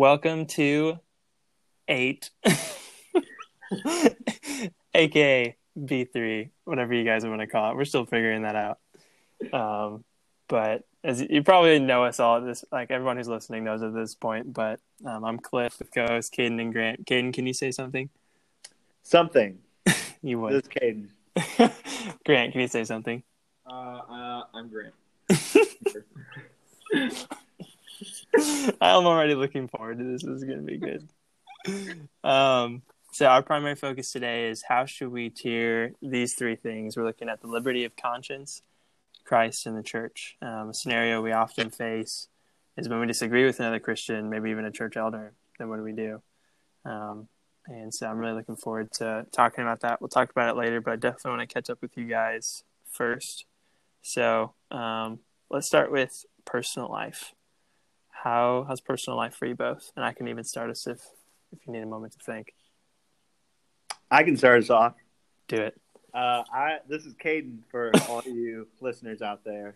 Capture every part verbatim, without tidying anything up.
Welcome to eight, aka B three, whatever you guys want to call it. We're still figuring that out. Um, but as you probably know us all at this, like everyone who's listening knows at this point, but um, I'm Cliff with co-host Caden and Grant. Caden, can you say something? Something. You would. This is Caden. Grant, can you say something? Uh, uh, I'm Grant. I'm already looking forward to this. This is going to be good. Um, so our primary focus today is how should we tier these three things? We're looking at the liberty of conscience, Christ, and the church. Um, a scenario we often face is when we disagree with another Christian, maybe even a church elder, then what do we do? Um, and so I'm really looking forward to talking about that. We'll talk about it later, but I definitely want to catch up with you guys first. So um, let's start with personal life. How how's personal life for you both? And I can even start us if, if you need a moment to think. I can start us off. Do it. Uh, I this is Caden for all you listeners out there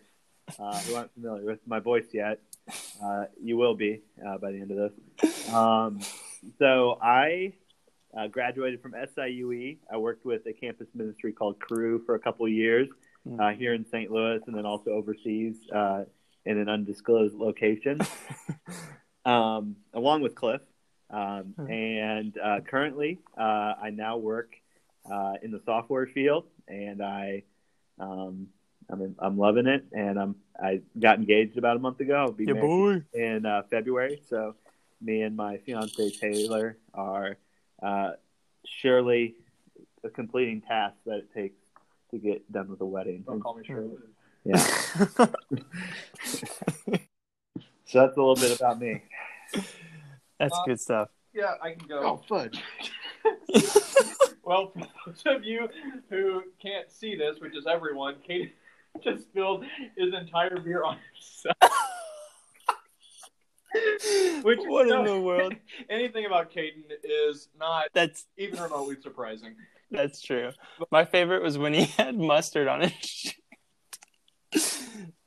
uh, who aren't familiar with my voice yet. Uh, you will be uh, by the end of this. Um, so I uh, graduated from S I U E. I worked with a campus ministry called C R U for a couple of years uh, here in Saint Louis, and then also overseas uh, in an undisclosed location, um, along with Cliff. Um, and uh, currently, uh, I now work uh, in the software field, and I, um, I'm in, I'm loving it. And I'm I got engaged about a month ago. I'll be yeah, married boy. in uh, February. So, me and my fiance Taylor are uh, surely completing tasks that it takes to get done with a wedding. Don't call me Shirley. Yeah. So that's a little bit about me. That's uh, good stuff. Yeah, I can go. Oh, fudge. Well, for those of you who can't see this, which is everyone, Kate just spilled his entire beer on herself. Which what no, in the world? Anything about Caden is not that's even remotely surprising. That's true. My favorite was when he had mustard on his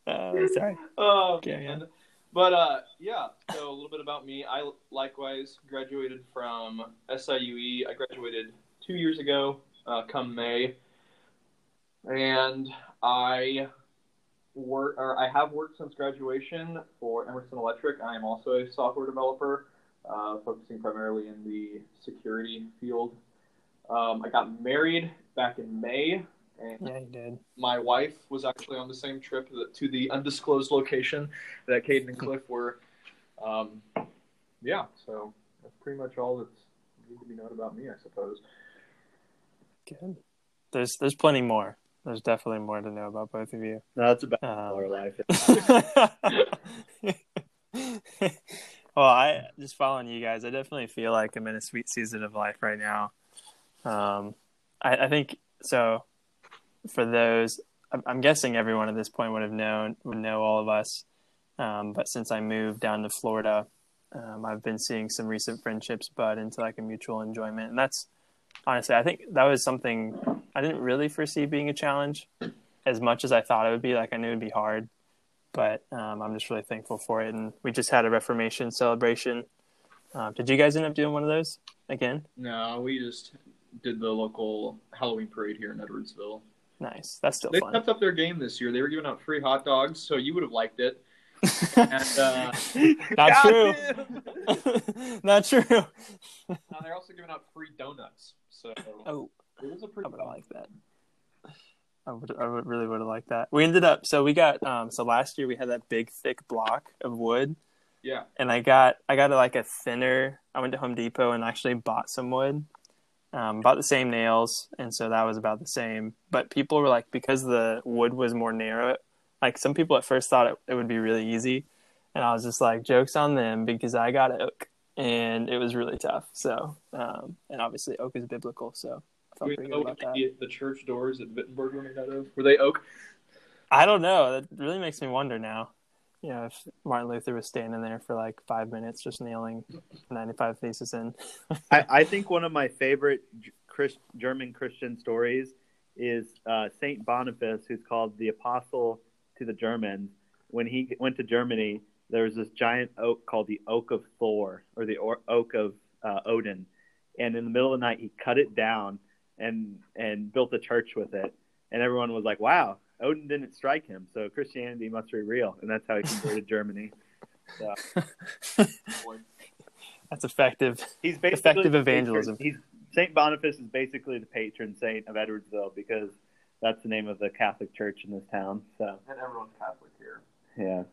Uh, sorry. Oh, man. But, uh, yeah, so a little bit about me. I likewise graduated from S I U E. I graduated two years ago, uh, come May. And I work, or I have worked since graduation for Emerson Electric. I am also a software developer, uh, focusing primarily in the security field. Um, I got married back in May. And yeah, he did. My wife was actually on the same trip to the undisclosed location that Caden and Cliff were. Um, yeah, so that's pretty much all that's need to be known about me, I suppose. Good. There's there's plenty more. There's definitely more to know about both of you. No, it's about um, our life. Well, I just following you guys. I definitely feel like I'm in a sweet season of life right now. Um, I, I think so. For those, I'm guessing everyone at this point would have known, would know all of us. Um, but since I moved down to Florida, um, I've been seeing some recent friendships bud into like a mutual enjoyment. And that's honestly, I think that was something I didn't really foresee being a challenge as much as I thought it would be. Like I knew it'd be hard, but um, I'm just really thankful for it. And we just had a Reformation celebration. Uh, did you guys end up doing one of those again? No, we just did the local Halloween parade here in Edwardsville. Nice. That's still they fun. They kept up their game this year. They were giving out free hot dogs, so you would have liked it. And, uh, Not true. Not true. Uh, they're also giving out free donuts. So oh, it was a pretty I would have liked that. I would. I would, really would have liked that. We ended up. So we got. Um. So last year we had that big thick block of wood. Yeah. And I got. I got a, like a thinner. I went to Home Depot and actually bought some wood. Um, about the same nails, and so that was about the same. But people were like, because the wood was more narrow, like some people at first thought it, it would be really easy, and I was just like, joke's on them, because I got oak, and it was really tough. So, um, and obviously oak is biblical, so I felt pretty good about that. The church doors at Wittenberg were made out of, were they oak? I don't know. That really makes me wonder now. You know, if Martin Luther was standing there for like five minutes just nailing ninety-five theses in. I, I think one of my favorite Christ, German Christian stories is uh, Saint Boniface, who's called the Apostle to the Germans. When he went to Germany, there was this giant oak called the Oak of Thor, or the or- Oak of uh, Odin. And in the middle of the night, he cut it down and and built a church with it. And everyone was like, wow, Odin didn't strike him, so Christianity must be real. And that's how he converted Germany. So. That's effective. He's basically effective evangelism. He's, Saint Boniface is basically the patron saint of Edwardsville, because that's the name of the Catholic church in this town. So and everyone's Catholic here. Yeah.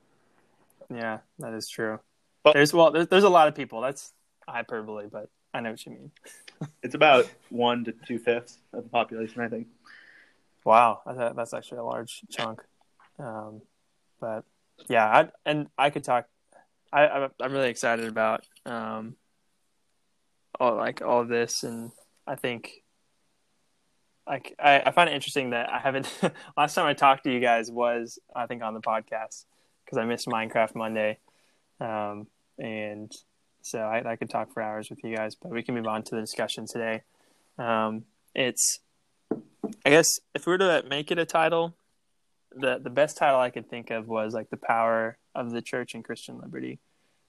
Yeah, that is true. But there's well, there's, there's a lot of people. That's hyperbole, but I know what you mean. It's about one to two fifths of the population, I think. Wow, that's actually a large chunk. Um, but yeah, I, and I could talk. I, I'm really excited about um, all like all of this, and I think like I, I find it interesting that I haven't. Last time I talked to you guys was I think on the podcast, because I missed Minecraft Monday. Um, and so I, I could talk for hours with you guys, but we can move on to the discussion today. Um, it's, I guess, if we were to make it a title, the, the best title I could think of was like the power of the church and Christian liberty.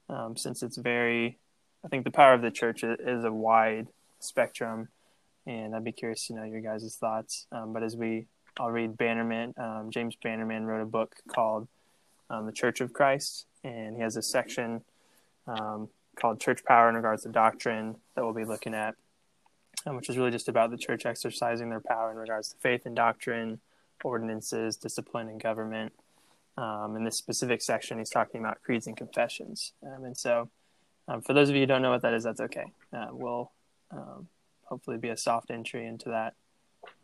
Um, since it's very, I think the power of the church is a wide spectrum, and I'd be curious to know your guys' thoughts. Um, but as we, I'll read Bannerman, um, James Bannerman wrote a book called Um, The Church of Christ, and he has a section um, called Church Power in regards to doctrine that we'll be looking at, um, which is really just about the church exercising their power in regards to faith and doctrine, ordinances, discipline, and government. Um, in this specific section, he's talking about creeds and confessions. Um, and so um, for those of you who don't know what that is, that's okay. Uh, we'll um, hopefully be a soft entry into that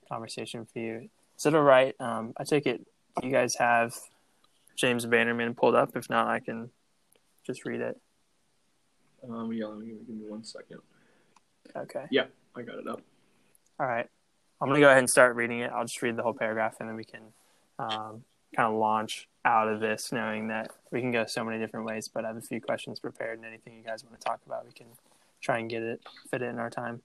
conversation for you. So to right, um, I take it you guys have James Bannerman pulled up. If not, I can just read it. Um, yeah, give me one second. Okay. Yeah, I got it up. All right. I'm going to go ahead and start reading it. I'll just read the whole paragraph, and then we can um, kind of launch out of this, knowing that we can go so many different ways, but I have a few questions prepared, and anything you guys want to talk about, we can try and get it, fit it in our time.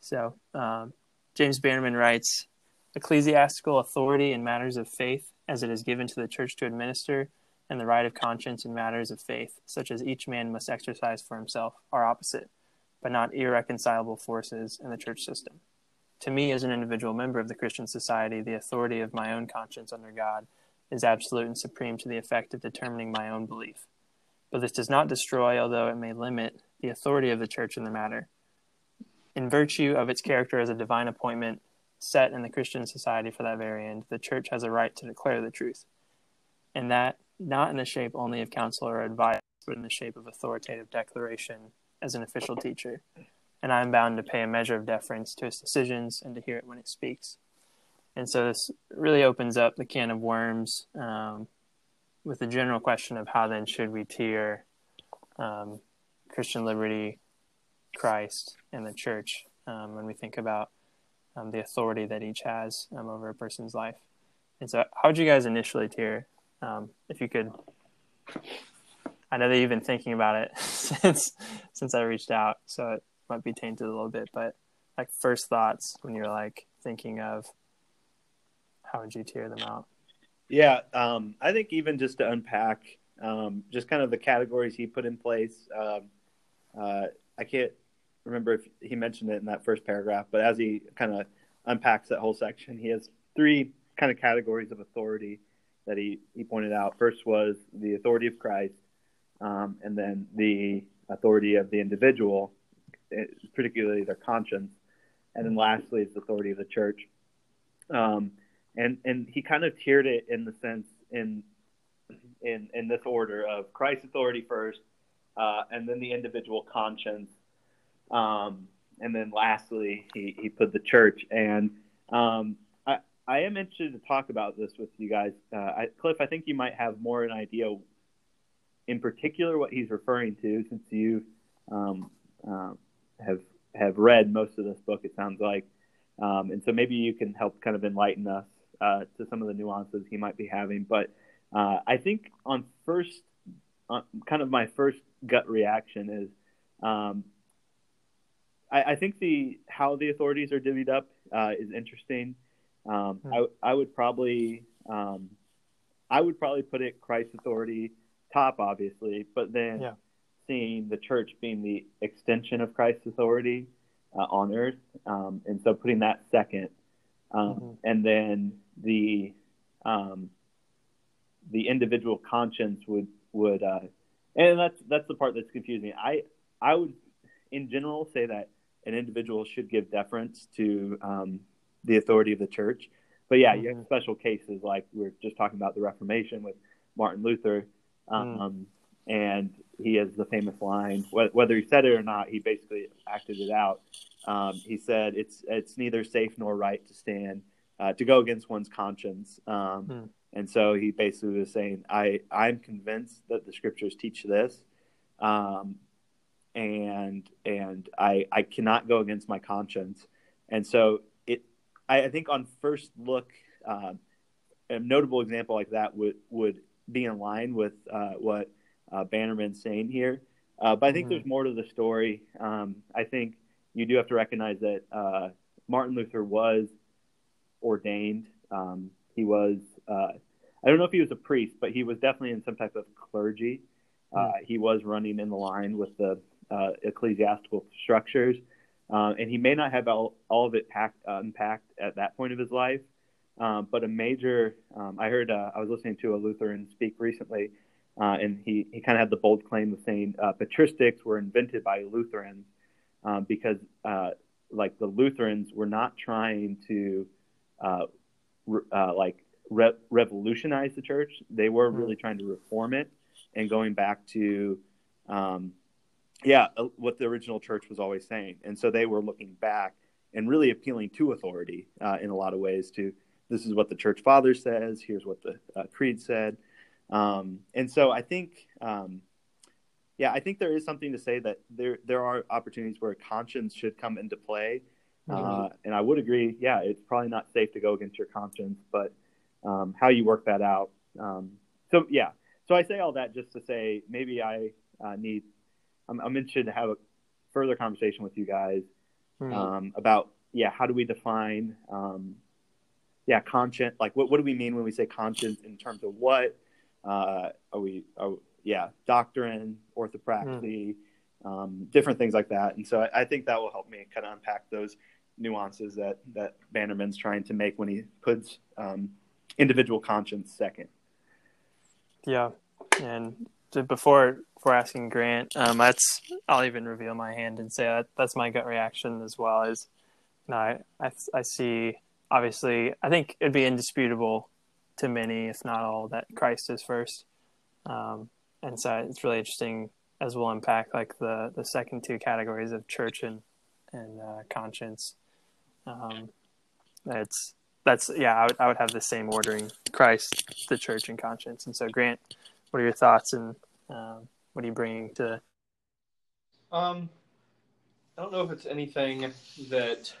So um, James Bannerman writes, "Ecclesiastical authority in matters of faith, as it is given to the church to administer, and the right of conscience in matters of faith, such as each man must exercise for himself, are opposite, but not irreconcilable forces in the church system. To me, as an individual member of the Christian society, the authority of my own conscience under God is absolute and supreme to the effect of determining my own belief. But this does not destroy, although it may limit, the authority of the church in the matter. In virtue of its character as a divine appointment, set in the Christian society for that very end, the church has a right to declare the truth, and that not in the shape only of counsel or advice, but in the shape of authoritative declaration as an official teacher, and I am bound to pay a measure of deference to its decisions and to hear it when it speaks." And so this really opens up the can of worms um, with the general question of how then should we tier um, Christian liberty, Christ, and the church um, when we think about Um, the authority that each has um, over a person's life. And so how would you guys initially tier? Um, if you could, I know that you've been thinking about it since since I reached out, so it might be tainted a little bit, but like first thoughts when you're like thinking of how would you tier them out? Yeah, um, I think even just to unpack um, just kind of the categories he put in place, um, uh, I can't remember if he mentioned it in that first paragraph, but as he kind of unpacks that whole section, he has three kind of categories of authority that he, he pointed out. First was the authority of Christ, um, and then the authority of the individual, particularly their conscience. And then lastly is the authority of the church. Um, and, and he kind of tiered it in the sense in, in, in this order of Christ's authority first, uh, and then the individual conscience, Um, and then lastly, he, he put the church. And um, I, I am interested to talk about this with you guys. Uh, I, Cliff, I think you might have more an idea in particular what he's referring to, since you um, uh, have have read most of this book, it sounds like. Um, and so maybe you can help kind of enlighten us uh, to some of the nuances he might be having. But uh, I think on first, uh, kind of my first gut reaction is, um, I think the how the authorities are divvied up uh, is interesting. Um, I, I would probably um, I would probably put it Christ's authority top, obviously, but then yeah. seeing the church being the extension of Christ's authority uh, on earth. Um, and so putting that second, um, mm-hmm. and then the, um, the individual conscience would, would, uh, and that's, that's the part that's confusing. I, I would in general say that an individual should give deference to, um, the authority of the church. But yeah, mm-hmm. you have special cases like we were just talking about the Reformation with Martin Luther. Um, mm. And he has the famous line, wh- whether he said it or not, he basically acted it out. Um, he said, it's, it's neither safe nor right to stand, uh, to go against one's conscience. Um, mm. And so he basically was saying, I, I'm convinced that the scriptures teach this. Um, and, and I, I cannot go against my conscience. And so it, I, I think on first look, um, a notable example like that would, would be in line with, uh, what, uh, Bannerman's saying here. Uh, but I think mm-hmm. there's more to the story. Um, I think you do have to recognize that, uh, Martin Luther was ordained. Um, he was, uh, I don't know if he was a priest, but he was definitely in some type of clergy. Uh, he was running in the line with the uh, ecclesiastical structures, uh, and he may not have all, all of it packed, uh, unpacked at that point of his life, um, but a major, um, I heard, uh, I was listening to a Lutheran speak recently, uh, and he, he kind of had the bold claim of saying uh, patristics were invented by Lutherans um, because, uh, like, the Lutherans were not trying to, uh, re- uh, like, re- revolutionize the church. They were really trying to reform it. And going back to, um, yeah, what the original church was always saying. And so they were looking back and really appealing to authority uh, in a lot of ways to, this is what the church father says, here's what the uh, creed said. Um, and so I think, um, yeah, I think there is something to say that there there are opportunities where conscience should come into play. Mm-hmm. Uh, and I would agree, yeah, it's probably not safe to go against your conscience, but um, how you work that out. Um, so, yeah. So I say all that just to say maybe I uh, need I'm, I'm interested to have a further conversation with you guys mm. um, about yeah how do we define um, yeah conscience, like what what do we mean when we say conscience in terms of what uh, are we are, yeah doctrine, orthopraxy, mm. um, different things like that, and so I, I think that will help me kind of unpack those nuances that that Bannerman's trying to make when he puts um, individual conscience second. Yeah, and before before asking Grant, um, that's I'll even reveal my hand and say that that's my gut reaction as well. Is you know, I, I I see obviously I think it'd be indisputable to many, if not all, that Christ is first, um, and so it's really interesting as we'll unpack like the, the second two categories of church and and uh, conscience. Um, it's. That's yeah. I would, I would have the same ordering: Christ, the church, and conscience. And so, Grant, what are your thoughts, and um, what are you bringing to? Um, I don't know if it's anything that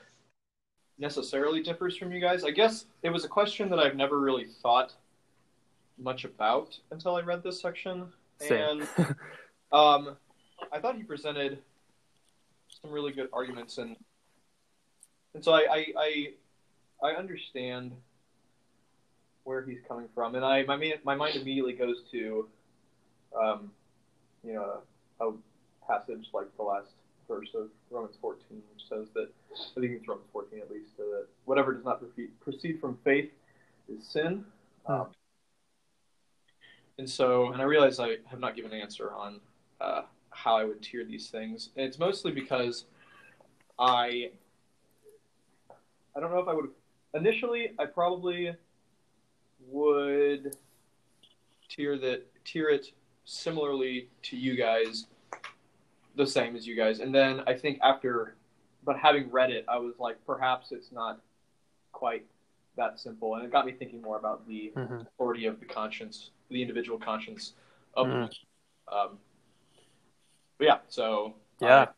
necessarily differs from you guys. I guess it was a question that I've never really thought much about until I read this section, same. and um, I thought he presented some really good arguments, and and so I. I, I I understand where he's coming from, and I my my mind immediately goes to, um, you know, a passage like the last verse of Romans fourteen, which says that I think it's Romans fourteen at least, that whatever does not proceed from faith is sin. Um, and so, and I realize I have not given an answer on uh, how I would tier these things, and it's mostly because I I don't know if I would. Initially, I probably would tier that tier it similarly to you guys, the same as you guys. And then I think after, but having read it, I was like, perhaps it's not quite that simple. And it got me thinking more about the mm-hmm. authority of the conscience, the individual conscience of mm. um But yeah, so yeah. I'm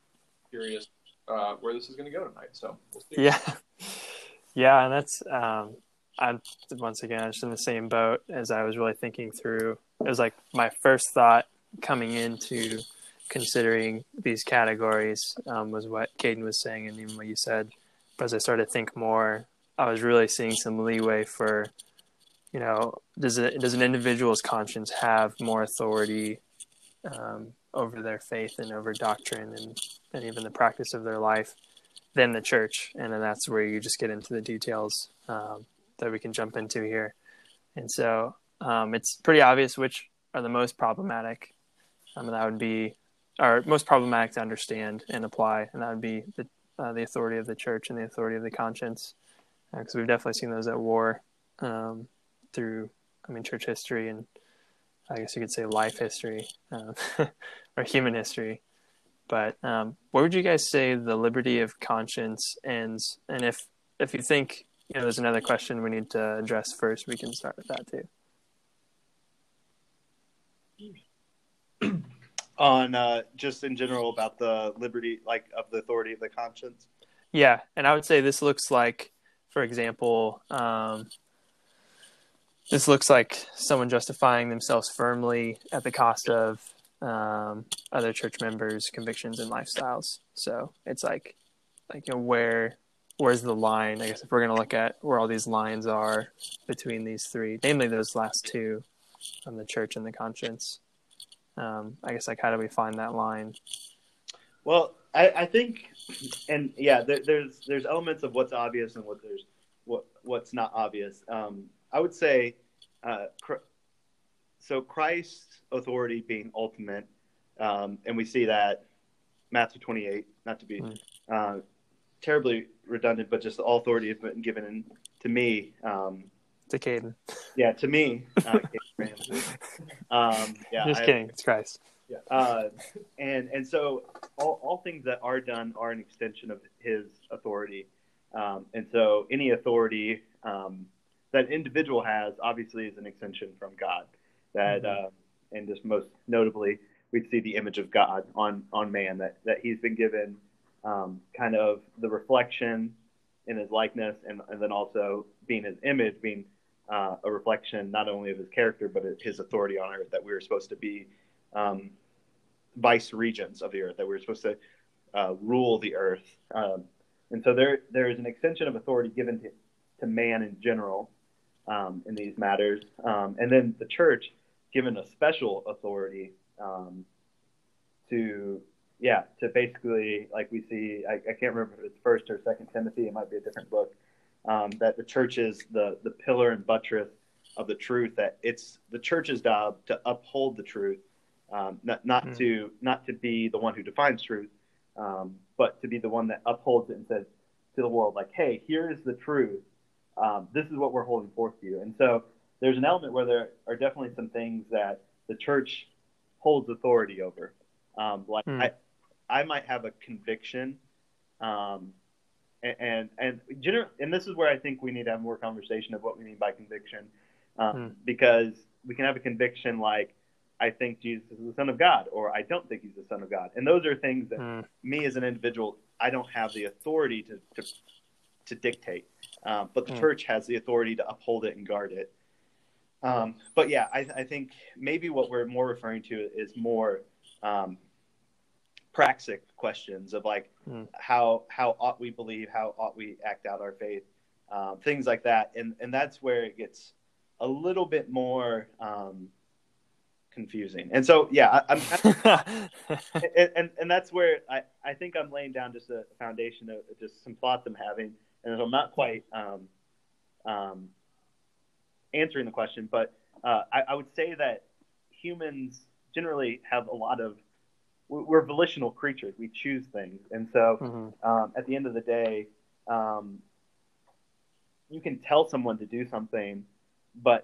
curious uh, where this is going to go tonight. So we'll see. Yeah. Yeah, and that's um, I'm once again I'm just in the same boat as I was really thinking through. It was like my first thought coming into considering these categories um, was what Caden was saying, and even what you said. But as I started to think more, I was really seeing some leeway for you know, does it does an individual's conscience have more authority um, over their faith and over doctrine and, and even the practice of their life than the church? And then that's where you just get into the details um, that we can jump into here. And so um, it's pretty obvious which are the most problematic. Um, that would be our most problematic to understand and apply, and that would be the uh, the authority of the church and the authority of the conscience, because uh, we've definitely seen those at war um, through, I mean, church history and I guess you could say life history uh, or human history. But um, where would you guys say the liberty of conscience ends? And if if you think you know there's another question we need to address first, we can start with that too. On uh, just in general about the liberty, like of the authority of the conscience. Yeah, and I would say this looks like, for example, um, this looks like someone justifying themselves firmly at the cost of um, other church members' convictions and lifestyles. So it's like, like you know, where where's the line? I guess if we're going to look at where all these lines are between these three, namely those last two, on the church and the conscience. Um, I guess, like, how do we find that line? Well, I, I think, and yeah, there, there's there's elements of what's obvious and what there's what what's not obvious. Um, I would say, uh, so Christ's authority being ultimate, um, and we see that Matthew twenty-eight, not to be mm. uh, terribly redundant, but just all authority has been given to me. Um, to Caden. Yeah, to me. Uh, um, yeah, just kidding. I, it's Christ. Yeah. Uh, and and so all, all things that are done are an extension of his authority. Um, and so any authority um, that an individual has obviously is an extension from God. That mm-hmm. uh, and just most notably, we'd see the image of God on, on man, that, that he's been given um, kind of the reflection in his likeness, and, and then also being his image, being Uh, a reflection not only of his character, but his authority on earth, that we were supposed to be um, vice regents of the earth, that we were supposed to uh, rule the earth. Um, and so there, there is an extension of authority given to, to man in general um, in these matters. Um, and then the church given a special authority um, to, yeah, to basically, like we see, I, I can't remember if it's First or Second Timothy, it might be a different book, Um, that the church is the, the pillar and buttress of the truth, that it's the church's job to uphold the truth, um, not, not mm. to not to be the one who defines truth, um, but to be the one that upholds it and says to the world, like, hey, here is the truth. Um, this is what we're holding forth to you. And so there's an element where there are definitely some things that the church holds authority over. Um, like mm. I, I might have a conviction um And and general, and this is where I think we need to have more conversation of what we mean by conviction, um, mm. because we can have a conviction like, I think Jesus is the Son of God, or I don't think he's the Son of God. And those are things that mm. me as an individual, I don't have the authority to to, to dictate, um, but the mm. church has the authority to uphold it and guard it. Um, but yeah, I, I think maybe what we're more referring to is more um, praxic questions of like, mm. how how ought we believe, how ought we act out our faith, um, things like that. And and that's where it gets a little bit more um, confusing. And so, yeah, I, I'm kind of, and, and, and that's where I, I think I'm laying down just a foundation of just some thoughts I'm having, and I'm not quite um, um, answering the question, but uh, I, I would say that humans generally have a lot of we're volitional creatures. We choose things. And so mm-hmm. um, at the end of the day, um, you can tell someone to do something, but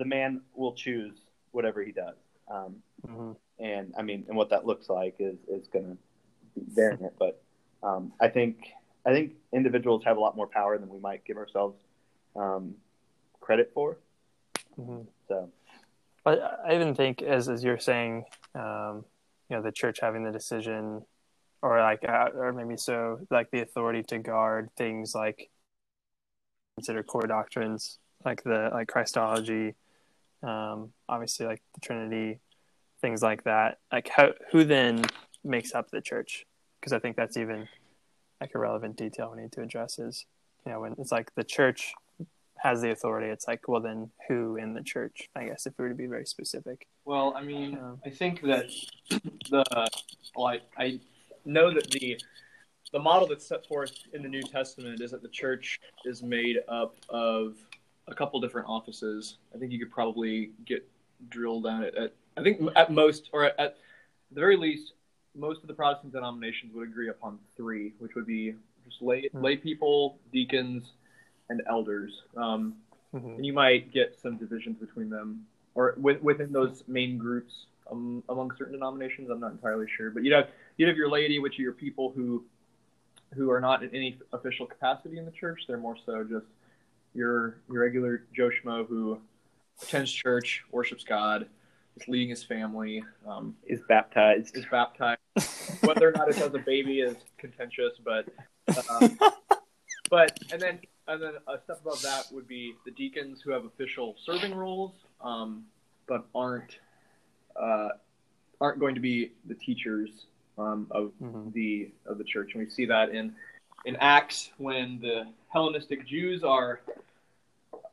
the man will choose whatever he does. Um, mm-hmm. And I mean, and what that looks like is, is going to be variant. But um, I think, I think individuals have a lot more power than we might give ourselves um, credit for. Mm-hmm. So I, I even think as, as you're saying, um, you know, the church having the decision or like, uh, or maybe so like the authority to guard things like consider core doctrines, like the, like Christology, um, obviously like the Trinity, things like that. Like how, who then makes up the church? Cause I think that's even like a relevant detail we need to address is, you know, when it's like the church has the authority, it's like, well, then who in the church, I guess, if we were to be very specific. Well, I mean, um, I think that the, like, I know that the the model that's set forth in the New Testament is that the church is made up of a couple different offices. I think you could probably get drilled down at, at I think at most, or at, at the very least, most of the Protestant denominations would agree upon three, which would be just lay, lay people, deacons, and elders. Um, mm-hmm. And you might get some divisions between them, or with, within those main groups um, among certain denominations. I'm not entirely sure, but you'd have you'd have your laity, which are your people who who are not in any official capacity in the church. They're more so just your your regular Joe Schmo who attends church, worships God, is leading his family, um, is baptized. Is baptized. Whether or not it has a baby is contentious, but um, but and then. And then a step above that would be the deacons who have official serving roles, um, but aren't uh, aren't going to be the teachers um, of mm-hmm. the of the church. And we see that in in Acts when the Hellenistic Jews are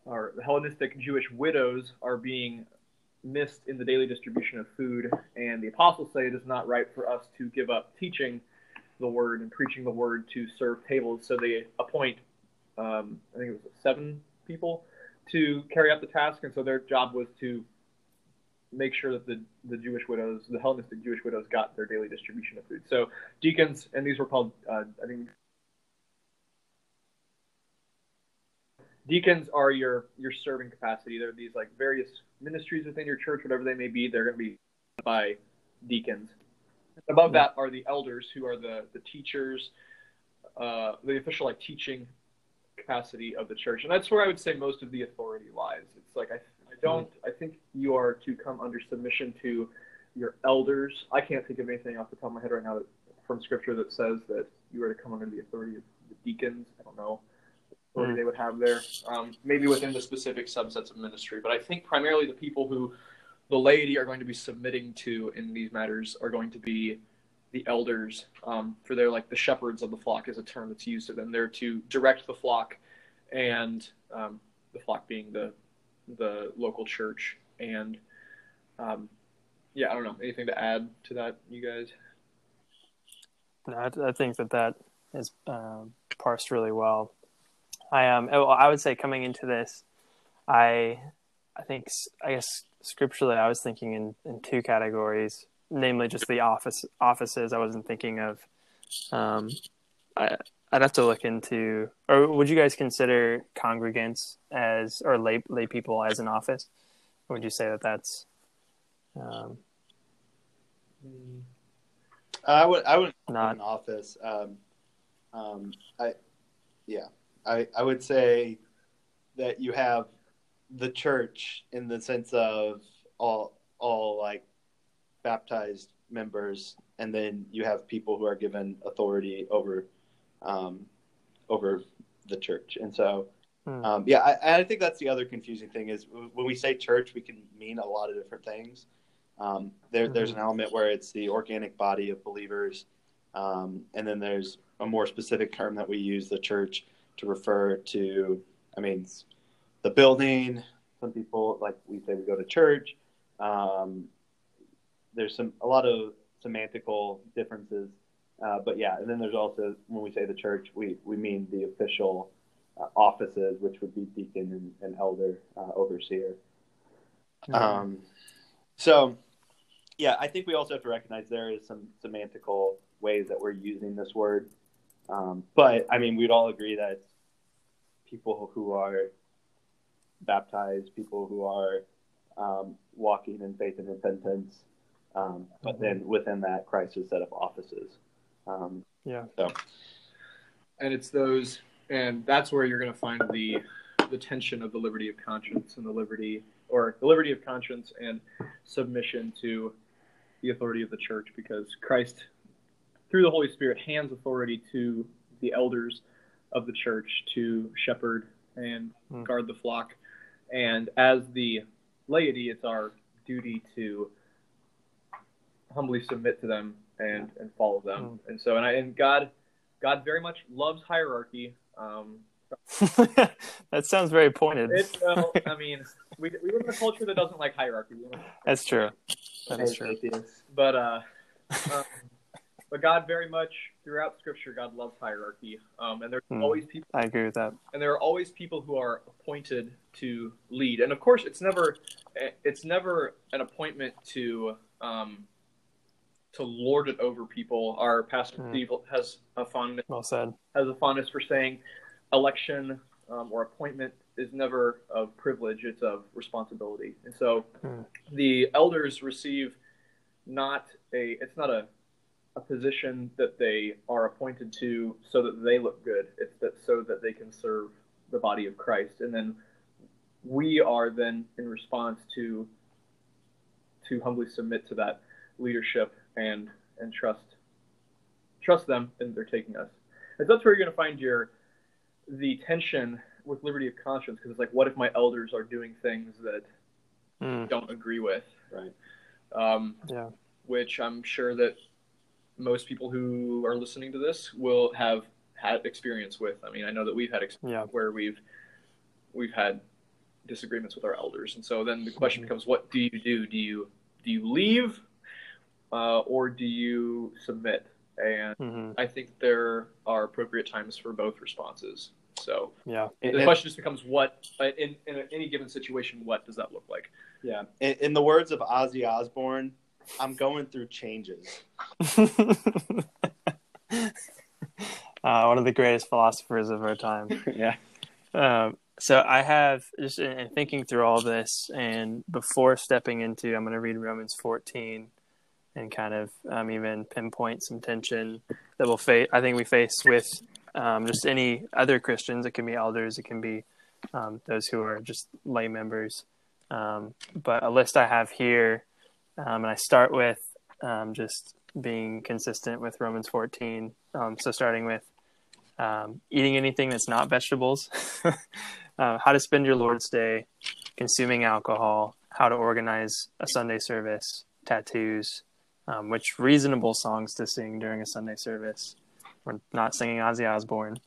are the Hellenistic Jewish widows are being missed in the daily distribution of food, and the apostles say it is not right for us to give up teaching the word and preaching the word to serve tables. So they appoint Um, I think it was seven people to carry out the task, and so their job was to make sure that the, the Jewish widows, the Hellenistic Jewish widows, got their daily distribution of food. So deacons, and these were called, uh, I think, deacons are your your serving capacity. They're these like various ministries within your church, whatever they may be. They're going to be by deacons. Above that are the elders, who are the the teachers, uh, the official like teaching capacity of the church, and that's where I would say most of the authority lies. It's like I, I don't, I think you are to come under submission to your elders. I can't think of anything off the top of my head right now that, from Scripture that says that you are to come under the authority of the deacons. I don't know what mm. they would have there. Um, maybe within the specific subsets of ministry, but I think primarily the people who the laity are going to be submitting to in these matters are going to be the elders, um, for their like the shepherds of the flock is a term that's used of them. They're to direct the flock, and um, the flock being the the local church. And um, yeah, I don't know, anything to add to that, you guys? No, I, I think that that is um, parsed really well. I um, I would say coming into this, I I think I guess scripturally I was thinking in, in two categories. Namely, just the office offices. I wasn't thinking of. Um, I, I'd have to look into. Or would you guys consider congregants as, or lay lay people as an office? Or would you say that that's? Um, I would. I would not an office. Um, um, I, yeah. I I would say that you have the church in the sense of all all like. baptized members, and then you have people who are given authority over um, over the church. And so, hmm. um, yeah, I, I think that's the other confusing thing is when we say church, we can mean a lot of different things. Um, there, hmm. There's an element where it's the organic body of believers, um, and then there's a more specific term that we use, the church, to refer to, I mean, the building. Some people, like we say, we go to church. Um There's some a lot of semantical differences, uh, but yeah, and then there's also when we say the church, we, we mean the official uh, offices, which would be deacon and, and elder, uh, overseer. Mm-hmm. Um, so, yeah, I think we also have to recognize there is some semantical ways that we're using this word, um, but I mean we'd all agree that it's people who are baptized, people who are um, walking in faith and repentance. Um, but then within that, Christ is set up offices. Um, yeah. So, and it's those, and that's where you're going to find the the tension of the liberty of conscience and the liberty, or the liberty of conscience and submission to the authority of the church, because Christ, through the Holy Spirit, hands authority to the elders of the church to shepherd and mm. guard the flock. And as the laity, it's our duty to humbly submit to them and, and follow them. Mm. And so, and I, and God, God very much loves hierarchy. Um, That sounds very pointed. It, well, I mean, we we live in a culture that doesn't like hierarchy. That's true. That is true. But uh, um, but God very much throughout Scripture, God loves hierarchy. Um, and there's mm, always people. I agree with that. And there are always people who are appointed to lead. And of course, it's never it's never an appointment to um to lord it over people. Our pastor mm. Steve has a fondness. Well said. Has a fondness for saying. Election um, or appointment is never of privilege, it's of responsibility. And so mm. the elders receive not a, it's not a, a position that they are appointed to so that they look good. It's that so that they can serve the body of Christ. And then we are then in response to, to humbly submit to that leadership and, and trust, trust them in they're taking us. And that's where you're going to find your, the tension with liberty of conscience, because it's like, what if my elders are doing things that mm. I don't agree with, right? Um, yeah. Which I'm sure that most people who are listening to this will have had experience with. I mean, I know that we've had experience yeah. where we've we've had disagreements with our elders, and so then the question mm-hmm. becomes, what do you do? Do you do you leave, uh, or do you submit? And mm-hmm. I think there are appropriate times for both responses. So yeah, the it, question just becomes what, in, in any given situation, what does that look like? Yeah. In, in the words of Ozzy Osbourne, I'm going through changes. uh, one of the greatest philosophers of our time. Yeah. Um, so I have, just in, in thinking through all this, and before stepping into, I'm going to read Romans fourteen. And kind of um, even pinpoint some tension that we'll face. I think we face with um, just any other Christians. It can be elders. It can be um, those who are just lay members. Um, but a list I have here, um, and I start with um, just being consistent with Romans fourteen. Um, so starting with um, eating anything that's not vegetables, uh, how to spend your Lord's Day, consuming alcohol, how to organize a Sunday service, tattoos. Um, which reasonable songs to sing during a Sunday service. We're not singing Ozzy Osbourne,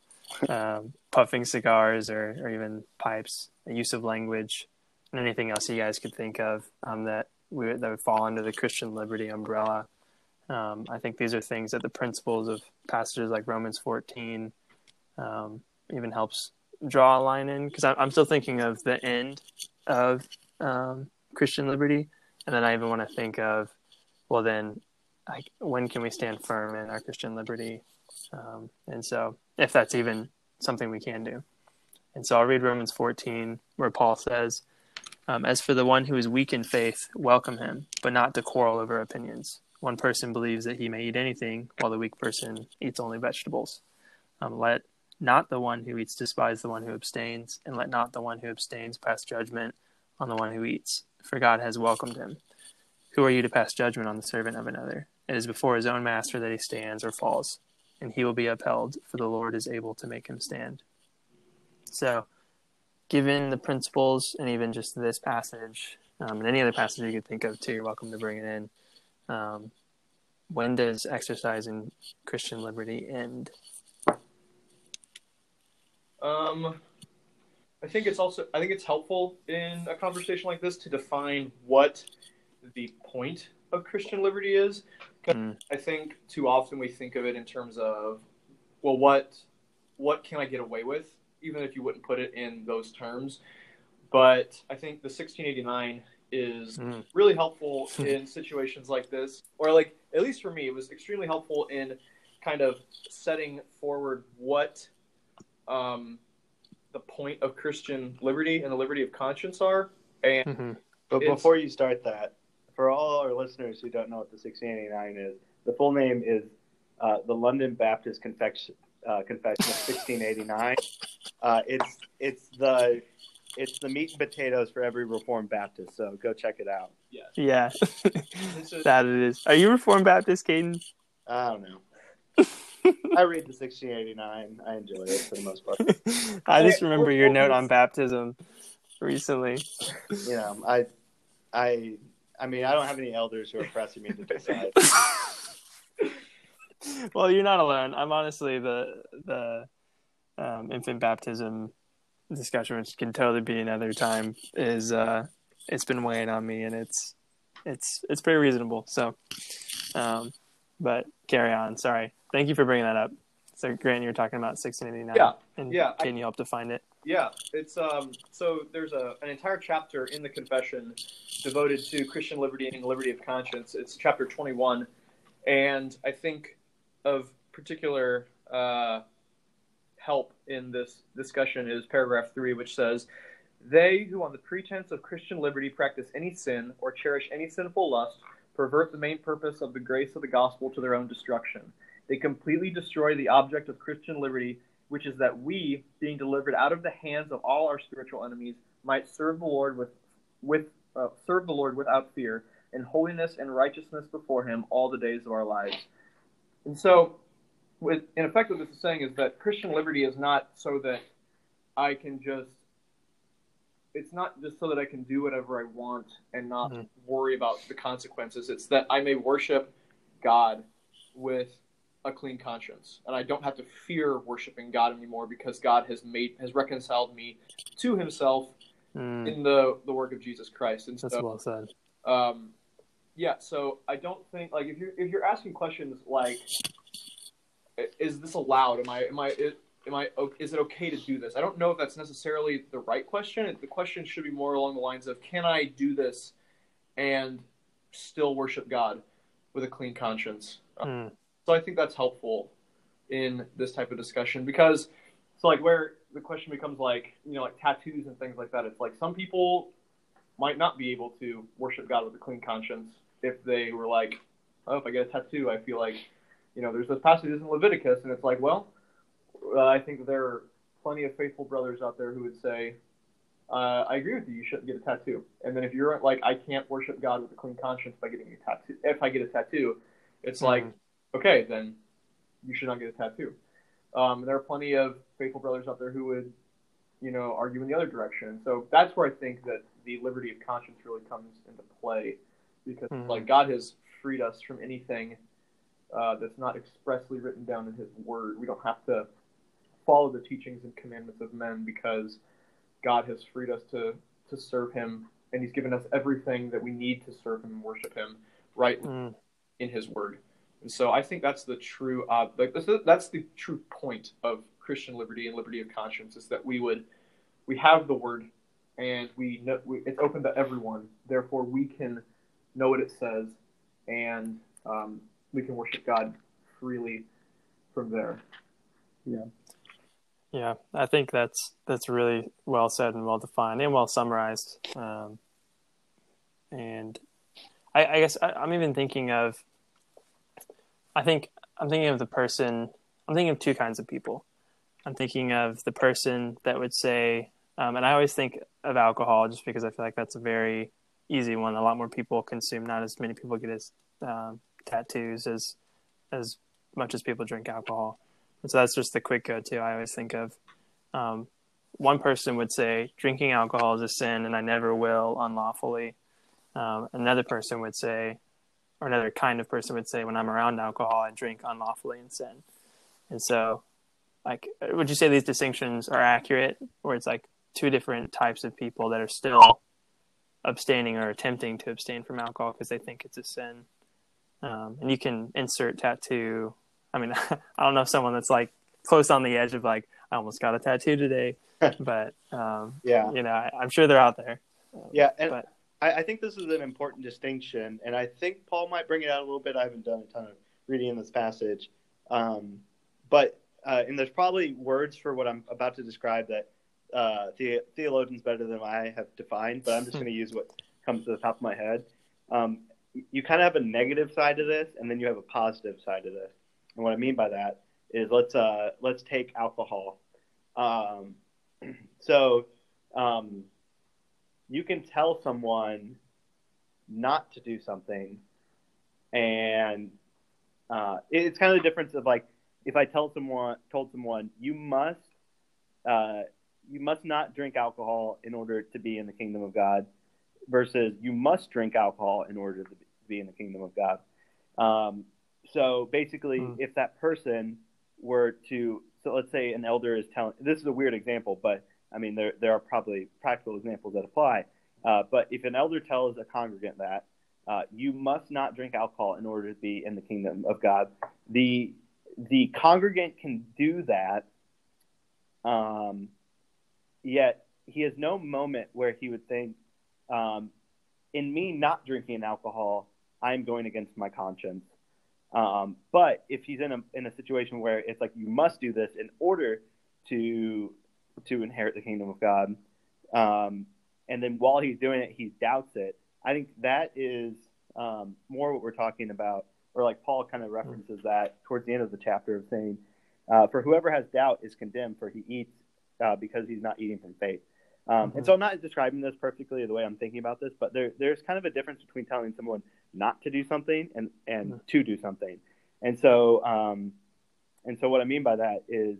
um, puffing cigars or, or even pipes, the use of language, and anything else you guys could think of um, that, we, that would fall under the Christian liberty umbrella. Um, I think these are things that the principles of passages like Romans fourteen um, even helps draw a line in, because I'm still thinking of the end of um, Christian liberty, and then I even want to think of, well, then I, when can we stand firm in our Christian liberty? Um, and so if that's even something we can do. And so I'll read Romans fourteen, where Paul says, um, as for the one who is weak in faith, welcome him, but not to quarrel over opinions. One person believes that he may eat anything, while the weak person eats only vegetables. Um, let not the one who eats despise the one who abstains, and let not the one who abstains pass judgment on the one who eats, for God has welcomed him. Who are you to pass judgment on the servant of another? It is before his own master that he stands or falls, and he will be upheld, for the Lord is able to make him stand. So, given the principles, and even just this passage, um, and any other passage you could think of too, you're welcome to bring it in. Um, when does exercising Christian liberty end? Um, I think it's also, I think it's helpful in a conversation like this to define what the point of Christian liberty is. Mm. I think too often we think of it in terms of, well, what what can I get away with, even if you wouldn't put it in those terms. But I think the sixteen eighty-nine is mm. really helpful in situations like this, or like, at least for me, it was extremely helpful in kind of setting forward what um, the point of Christian liberty and the liberty of conscience are. And mm-hmm. But it's, before you start that, for all our listeners who don't know what the sixteen eighty-nine is, the full name is uh, the London Baptist Confession, uh, Confession of sixteen eighty-nine. Uh, it's it's the it's the meat and potatoes for every Reformed Baptist. So go check it out. Yeah, yeah, just, that it is. Are you Reformed Baptist, Caden? I don't know. I read the sixteen eighty-nine. I enjoy it for the most part. I just remember we're, your we're, note we're, on baptism recently. You know, I, I. I mean, I don't have any elders who are pressing me to decide. Well, you're not alone. I'm honestly the the um, infant baptism discussion, which can totally be another time, is uh, it's been weighing on me, and it's it's it's pretty reasonable. So, um, but carry on. Sorry. Thank you for bringing that up. So, Grant, you were talking about sixteen eighty-nine. Yeah, and yeah, can I, you help define it? Yeah, it's um. So there's a an entire chapter in the confession devoted to Christian liberty and liberty of conscience. It's chapter twenty-one, and I think of particular uh, help in this discussion is paragraph three, which says, "They who, on the pretense of Christian liberty, practice any sin or cherish any sinful lust, pervert the main purpose of the grace of the gospel to their own destruction. They completely destroy the object of Christian liberty, which is that we, being delivered out of the hands of all our spiritual enemies, might serve the Lord with, with uh, serve the Lord without fear, in holiness and righteousness before Him all the days of our lives." And so, with, in effect, what this is saying is that Christian liberty is not so that I can just, it's not just so that I can do whatever I want and not mm-hmm. worry about the consequences. It's that I may worship God with a clean conscience, and I don't have to fear worshiping God anymore because God has made has reconciled me to Himself mm. in the the work of Jesus Christ. And that's so, well said. Um, yeah, so I don't think like if you if you're asking questions like, is this allowed? Am I am I am I is it okay to do this? I don't know if that's necessarily the right question. The question should be more along the lines of, can I do this and still worship God with a clean conscience? Mm. So I think that's helpful in this type of discussion because it's so like where the question becomes like, you know, like tattoos and things like that. It's like some people might not be able to worship God with a clean conscience if they were like, oh, if I get a tattoo, I feel like, you know, there's those passages in Leviticus. And it's like, well, uh, I think there are plenty of faithful brothers out there who would say, uh, I agree with you, you shouldn't get a tattoo. And then if you're like, I can't worship God with a clean conscience by getting a tattoo, if I get a tattoo, it's mm-hmm. like, okay, then you should not get a tattoo. Um, there are plenty of faithful brothers out there who would, you know, argue in the other direction. So that's where I think that the liberty of conscience really comes into play, because mm-hmm. like God has freed us from anything uh, that's not expressly written down in His Word. We don't have to follow the teachings and commandments of men because God has freed us to to serve Him, and He's given us everything that we need to serve Him and worship Him right mm. in His Word. And so I think that's the true, uh, like that's the true point of Christian liberty and liberty of conscience, is that we would, we have the Word, and we know we, it's open to everyone. Therefore, we can know what it says, and um, we can worship God freely from there. Yeah, yeah. I think that's that's really well said and well defined and well summarized. Um, and I, I guess I, I'm even thinking of. I think I'm thinking of the person, I'm thinking of two kinds of people. I'm thinking of the person that would say, um, and I always think of alcohol just because I feel like that's a very easy one. A lot more people consume, not as many people get as um, tattoos as as much as people drink alcohol. And so that's just the quick go-to I always think of. Um, one person would say, drinking alcohol is a sin and I never will unlawfully. Um, another person would say, or another kind of person would say, when I'm around alcohol, I drink unlawfully and sin. And so, like, would you say these distinctions are accurate, or it's like two different types of people that are still abstaining or attempting to abstain from alcohol because they think it's a sin? Um, and you can insert tattoo. I mean, I don't know someone that's like close on the edge of like, I almost got a tattoo today, but um, yeah, you know, I, I'm sure they're out there. Yeah. And- but, I think this is an important distinction, and I think Paul might bring it out a little bit. I haven't done a ton of reading in this passage. Um, but uh, and there's probably words for what I'm about to describe that uh, the- theologians better than I have defined, but I'm just going to use what comes to the top of my head. Um, you kind of have a negative side to this, and then you have a positive side to this. And what I mean by that is let's, uh, let's take alcohol. Um, so... Um, You can tell someone not to do something, and uh, it's kind of the difference of like if I tell someone told someone you must uh, you must not drink alcohol in order to be in the kingdom of God, versus you must drink alcohol in order to be in the kingdom of God. Um, so basically, mm. if that person were to so let's say an elder is telling, this is a weird example, but I mean, there there are probably practical examples that apply. Uh, but if an elder tells a congregant that uh, you must not drink alcohol in order to be in the kingdom of God, the the congregant can do that. Um, yet he has no moment where he would think, um, in me not drinking alcohol, I'm going against my conscience. Um, but if he's in a in a situation where it's like you must do this in order to to inherit the kingdom of God, um, and then while he's doing it, he doubts it. I think that is um, more what we're talking about, or like Paul kind of references that towards the end of the chapter of saying, uh, for whoever has doubt is condemned, for he eats uh, because he's not eating from faith. Um, mm-hmm. And so I'm not describing this perfectly the way I'm thinking about this, but there, there's kind of a difference between telling someone not to do something and, and mm-hmm. to do something. And so um, and so what I mean by that is,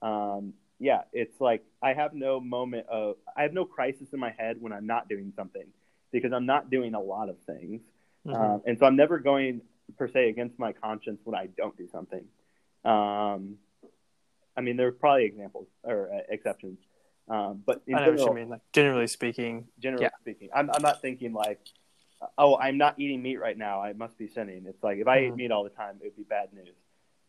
um, yeah, it's like I have no moment of – I have no crisis in my head when I'm not doing something because I'm not doing a lot of things. Mm-hmm. Um, and so I'm never going, per se, against my conscience when I don't do something. Um, I mean, there are probably examples or uh, exceptions. Um, but in I know general, what you mean. Like, generally speaking, generally yeah. speaking, I'm I'm not thinking like, oh, I'm not eating meat right now, I must be sinning. It's like if I mm-hmm. ate meat all the time, it would be bad news.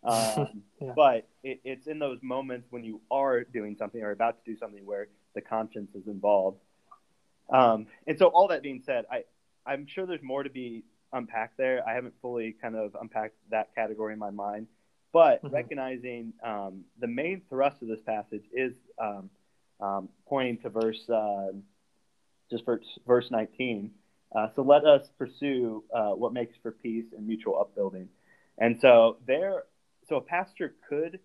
Um, yeah. But it, it's in those moments when you are doing something or about to do something where the conscience is involved. Um, and so, all that being said, I I'm sure there's more to be unpacked there. I haven't fully kind of unpacked that category in my mind, but mm-hmm. recognizing um, the main thrust of this passage is. Um, Um, pointing to verse, uh, just verse, verse nineteen. Uh, so let us pursue uh, what makes for peace and mutual upbuilding. And so there, so a pastor could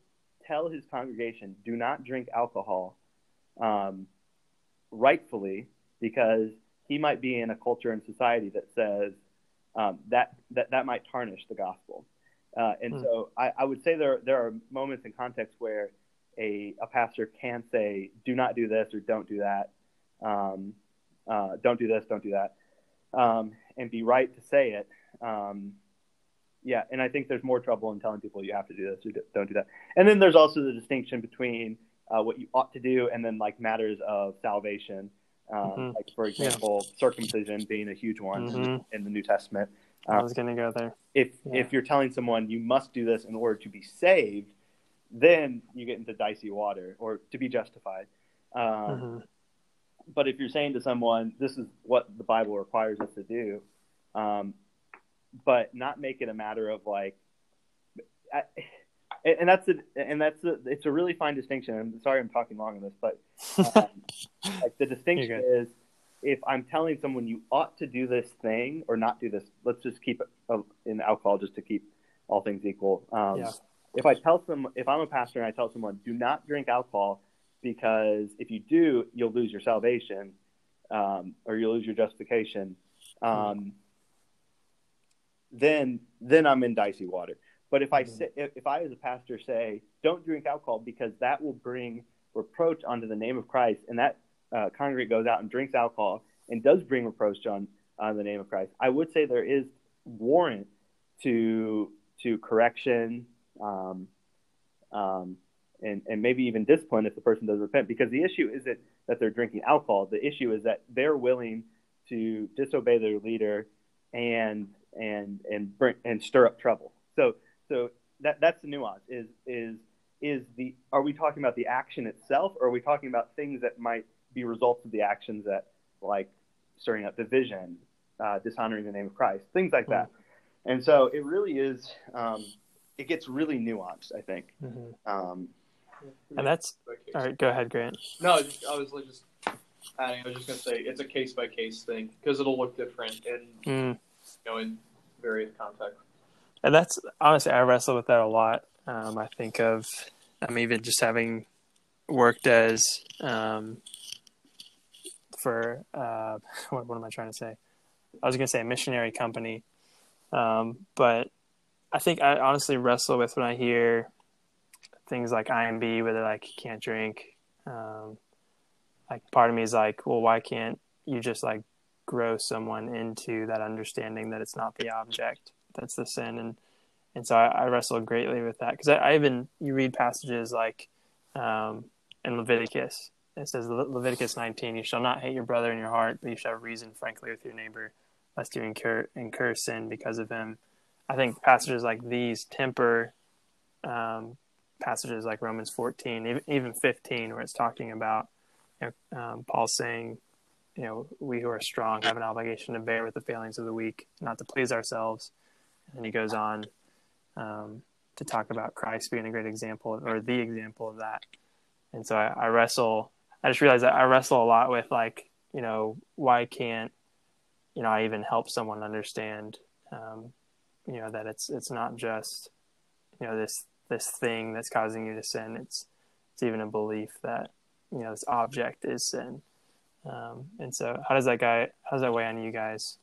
tell his congregation, do not drink alcohol, um, rightfully, because he might be in a culture and society that says um, that, that that might tarnish the gospel. Uh, and hmm. so I, I would say there there are moments in context where A, a pastor can say, do not do this or don't do that, um, uh, don't do this, don't do that, um, and be right to say it. Um, yeah, and I think there's more trouble in telling people you have to do this or don't do that. And then there's also the distinction between uh, what you ought to do and then like matters of salvation, um, mm-hmm. like, for example, yeah. circumcision being a huge one mm-hmm. in the New Testament. Um, I was going to go there. If yeah. if you're telling someone you must do this in order to be saved, then you get into dicey water or to be justified. Um, mm-hmm. But if you're saying to someone, this is what the Bible requires us to do, um, but not make it a matter of like, I, and that's, a, and that's, a, it's a really fine distinction. I'm sorry I'm talking long on this, but um, like the distinction is if I'm telling someone you ought to do this thing or not do this, let's just keep it in alcohol just to keep all things equal. Um, yeah. If I tell them, if I'm a pastor and I tell someone, do not drink alcohol because if you do, you'll lose your salvation um, or you'll lose your justification, um, mm-hmm. then then I'm in dicey water. But if I mm-hmm. say, if, if I as a pastor say, don't drink alcohol because that will bring reproach onto the name of Christ, and that uh, congregant goes out and drinks alcohol and does bring reproach on, on the name of Christ, I would say there is warrant to to correction. Um, um, and, and maybe even discipline if the person does repent, because the issue isn't that they're drinking alcohol. The issue is that they're willing to disobey their leader and and and bring, and stir up trouble. So so that that's the nuance. Is is is the are we talking about the action itself, or are we talking about things that might be results of the actions that like stirring up division, uh, dishonoring the name of Christ, things like that. Mm-hmm. And so it really is. Um, It gets really nuanced, I think. Mm-hmm. Um, and that's – all right, go ahead, Grant. No, I, just, I was just adding – I was just going to say it's a case-by-case thing because it'll look different in, mm. you know, in various contexts. And that's – honestly, I wrestle with that a lot. Um, I think of – I'm even just having worked as um, for uh, – what, what am I trying to say? I was going to say a missionary company, um, but – I think I honestly wrestle with when I hear things like I M B, where they're like, can't drink. Um, like part of me is like, well, why can't you just like grow someone into that understanding that it's not the object that's the sin? And And so I, I wrestled greatly with that, because I, I even, you read passages like um, in Leviticus, it says Leviticus nineteen, you shall not hate your brother in your heart, but you shall reason frankly with your neighbor, lest you incur, incur sin because of him. I think passages like these temper um, passages like Romans fourteen, even fifteen, where it's talking about, you know, um, Paul saying, you know, we who are strong have an obligation to bear with the failings of the weak, not to please ourselves. And he goes on um, to talk about Christ being a great example, or the example of that. And so I, I wrestle, I just realized that I wrestle a lot with, like, you know, why can't, you know, I even help someone understand, um, you know, that it's, it's not just, you know, this, this thing that's causing you to sin. It's, it's even a belief that, you know, this object is sin. Um, and so how does that guy, how does that weigh on you guys?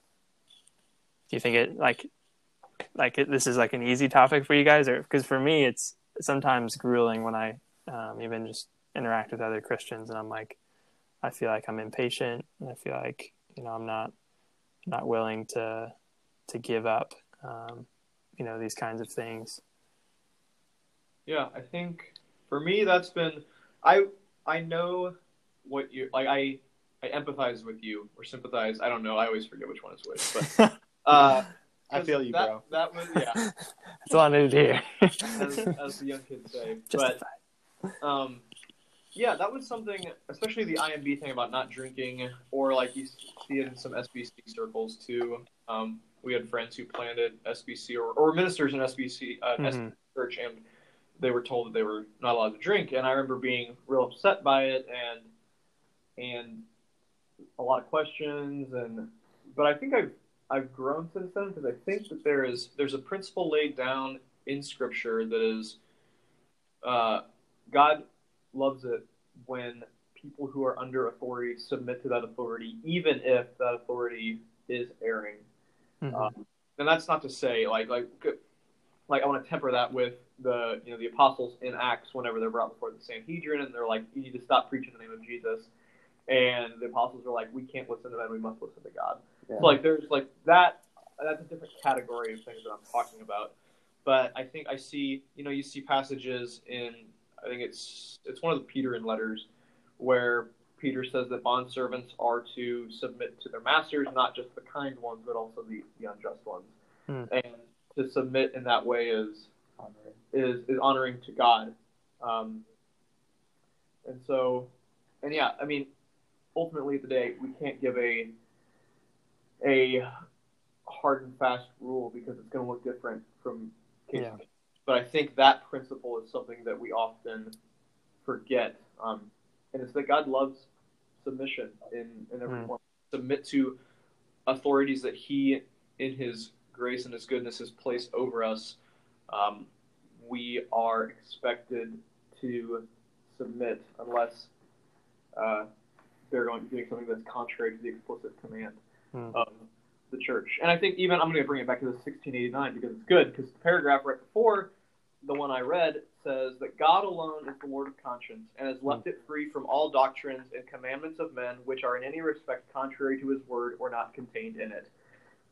Do you think it like, like it, this is like an easy topic for you guys? Or, because for me, it's sometimes grueling when I um, even just interact with other Christians, and I'm like, I feel like I'm impatient, and I feel like, you know, I'm not, not willing to, to give up, um, you know, these kinds of things. Yeah. I think for me, that's been, I, I know what you, like, I, I empathize with you, or sympathize. I don't know. I always forget which one is which, but, uh, I feel you, that, bro. That was, yeah. That's all I needed to hear. as, as the young kids say. Justified. But, um, yeah, that was something, especially the I M B thing about not drinking, or like you see it in some S B C circles too. Um, we had friends who planted S B C, or, or ministers in S B C, uh, mm-hmm. S B C church, and they were told that they were not allowed to drink. And I remember being real upset by it, and and a lot of questions. And but I think I've I've grown since then, because I think that there is there's a principle laid down in Scripture that is, uh, God loves it when people who are under authority submit to that authority, even if that authority is erring. Mm-hmm. Um, and that's not to say like like like I want to temper that with the you know the apostles in Acts, whenever they're brought before the Sanhedrin, and they're like, you need to stop preaching the name of Jesus, and the apostles are like, we can't listen to that, we must listen to God. Yeah. So like there's like that that's a different category of things that I'm talking about. But I think I see you know you see passages in, I think it's it's one of the Petrine letters, where Peter says that bondservants are to submit to their masters, not just the kind ones, but also the, the unjust ones. Hmm. And to submit in that way is honoring, is, is honoring to God. Um, and so, and yeah, I mean, ultimately today, we can't give a a hard and fast rule, because it's going to look different from case to case. But I think that principle is something that we often forget. Um, and it's that God loves submission in, in every mm. form. Submit to authorities that he, in his grace and his goodness, has placed over us. Um, we are expected to submit unless uh, they're going to do something that's contrary to the explicit command mm. of the church. And I think even, I'm going to bring it back to the sixteen eighty-nine, because it's good, because the paragraph right before the one I read says that God alone is the Lord of conscience, and has left it free from all doctrines and commandments of men, which are in any respect contrary to his word, or not contained in it.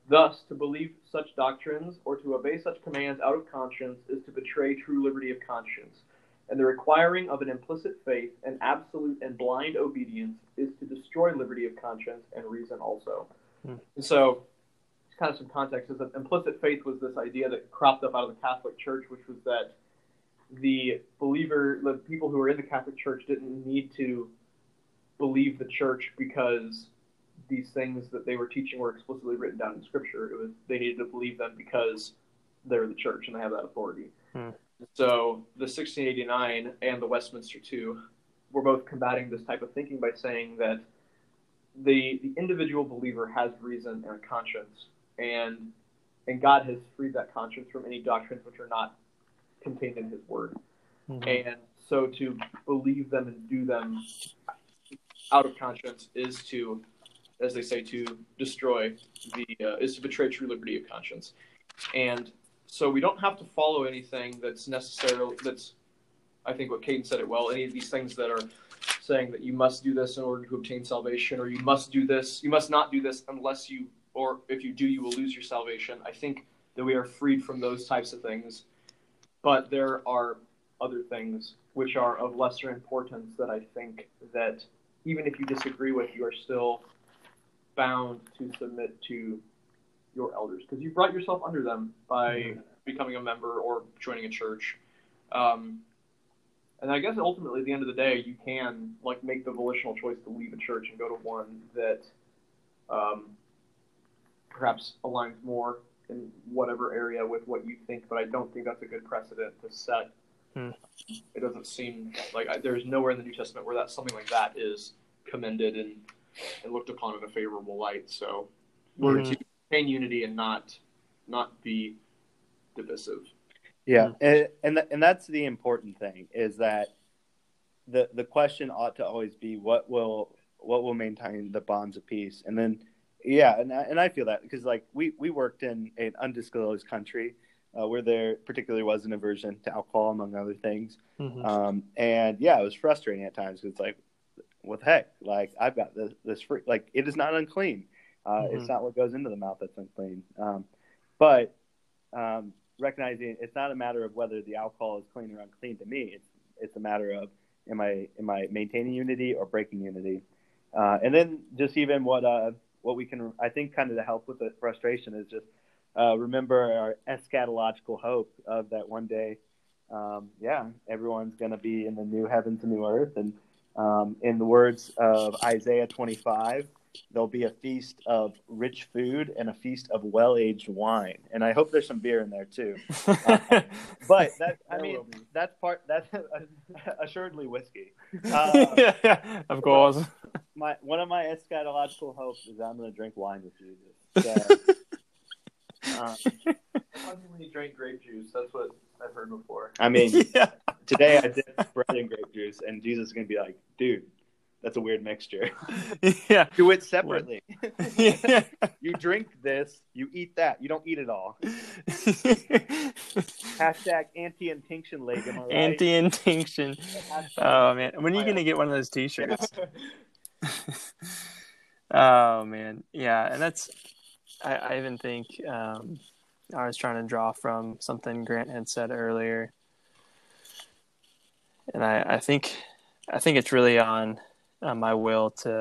Thus, to believe such doctrines, or to obey such commands out of conscience, is to betray true liberty of conscience. And the requiring of an implicit faith, an absolute and blind obedience, is to destroy liberty of conscience and reason also. Mm. And so, kind of some context is that implicit faith was this idea that cropped up out of the Catholic Church, which was that the believer, the people who were in the Catholic Church, didn't need to believe the Church, because these things that they were teaching were explicitly written down in Scripture. It was, they needed to believe them because they're the Church and they have that authority. Mm. So the sixteen eighty-nine and the Westminster two were both combating this type of thinking by saying that the the individual believer has reason and a conscience, and and God has freed that conscience from any doctrines which are not contained in his word. Mm-hmm. And so to believe them and do them out of conscience is to, as they say, to destroy the, uh, is to betray true liberty of conscience. And so we don't have to follow anything that's necessarily, that's, I think what Caden said it well, any of these things that are saying that you must do this in order to obtain salvation, or you must do this, you must not do this unless you, or if you do, you will lose your salvation. I think that we are freed from those types of things. But there are other things which are of lesser importance that I think that even if you disagree with, you are still bound to submit to your elders because you brought yourself under them by mm-hmm. becoming a member or joining a church. Um, and I guess ultimately at the end of the day, you can like make the volitional choice to leave a church and go to one that um, perhaps aligns more in whatever area with what you think, but I don't think that's a good precedent to set. Hmm. It doesn't seem like I, there's nowhere in the New Testament where that something like that is commended and, and looked upon in a favorable light. So we're mm-hmm. to maintain unity and not not be divisive. Yeah, and and, th- and that's the important thing is that the the question ought to always be what will what will maintain the bonds of peace, and then. Yeah, and I, and I feel that because, like, we, we worked in an undisclosed country uh, where there particularly was an aversion to alcohol, among other things. Mm-hmm. Um, and, yeah, it was frustrating at times because it's like, what the heck? Like, I've got this, this free – like, it is not unclean. Uh, mm-hmm. It's not what goes into the mouth that's unclean. Um, but um, recognizing it's not a matter of whether the alcohol is clean or unclean to me. It's it's a matter of am I, am I maintaining unity or breaking unity? Uh, and then just even what uh, – what we can, I think, kind of to help with the frustration is just uh, remember our eschatological hope of that one day, um, yeah, everyone's going to be in the new heavens and new earth. And um, in the words of Isaiah twenty-five, there'll be a feast of rich food and a feast of well-aged wine. And I hope there's some beer in there, too. Uh, but, that, I mean, that's part, that's assuredly whiskey. Uh, yeah, yeah, of course. My One of my eschatological hopes is I'm going to drink wine with Jesus. So, um, you drink grape juice. That's what I've heard before. I mean, yeah. Today I did bread and grape juice, and Jesus is going to be like, dude. That's a weird mixture. Yeah. Do it separately. Yeah. You drink this, you eat that. You don't eat it all. Hashtag anti-intinction leg. Am I right? Anti-intinction. Oh, man. When are you going to get one of those t-shirts? Oh, man. Yeah. And that's, I, I even think um, I was trying to draw from something Grant had said earlier. And I, I think, I think it's really on, Uh, my will to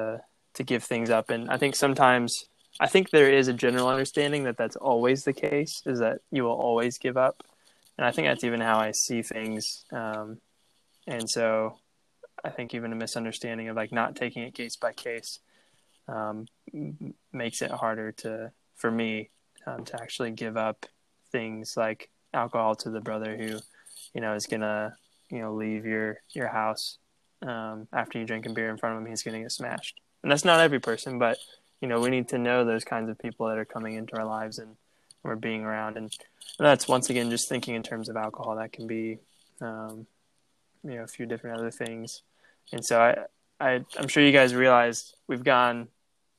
to give things up. And I think sometimes I think there is a general understanding that that's always the case, is that you will always give up. And I think that's even how I see things. Um, and so I think even a misunderstanding of like not taking it case by case um, makes it harder to for me um, to actually give up things like alcohol to the brother who, you know, is gonna, you know, leave your your house. Um, after you drink a beer in front of him, he's going to get smashed. And that's not every person, but, you know, we need to know those kinds of people that are coming into our lives and we're being around. And, and that's, once again, just thinking in terms of alcohol. That can be, um, you know, a few different other things. And so I, I, I'm sure you guys realize we've gone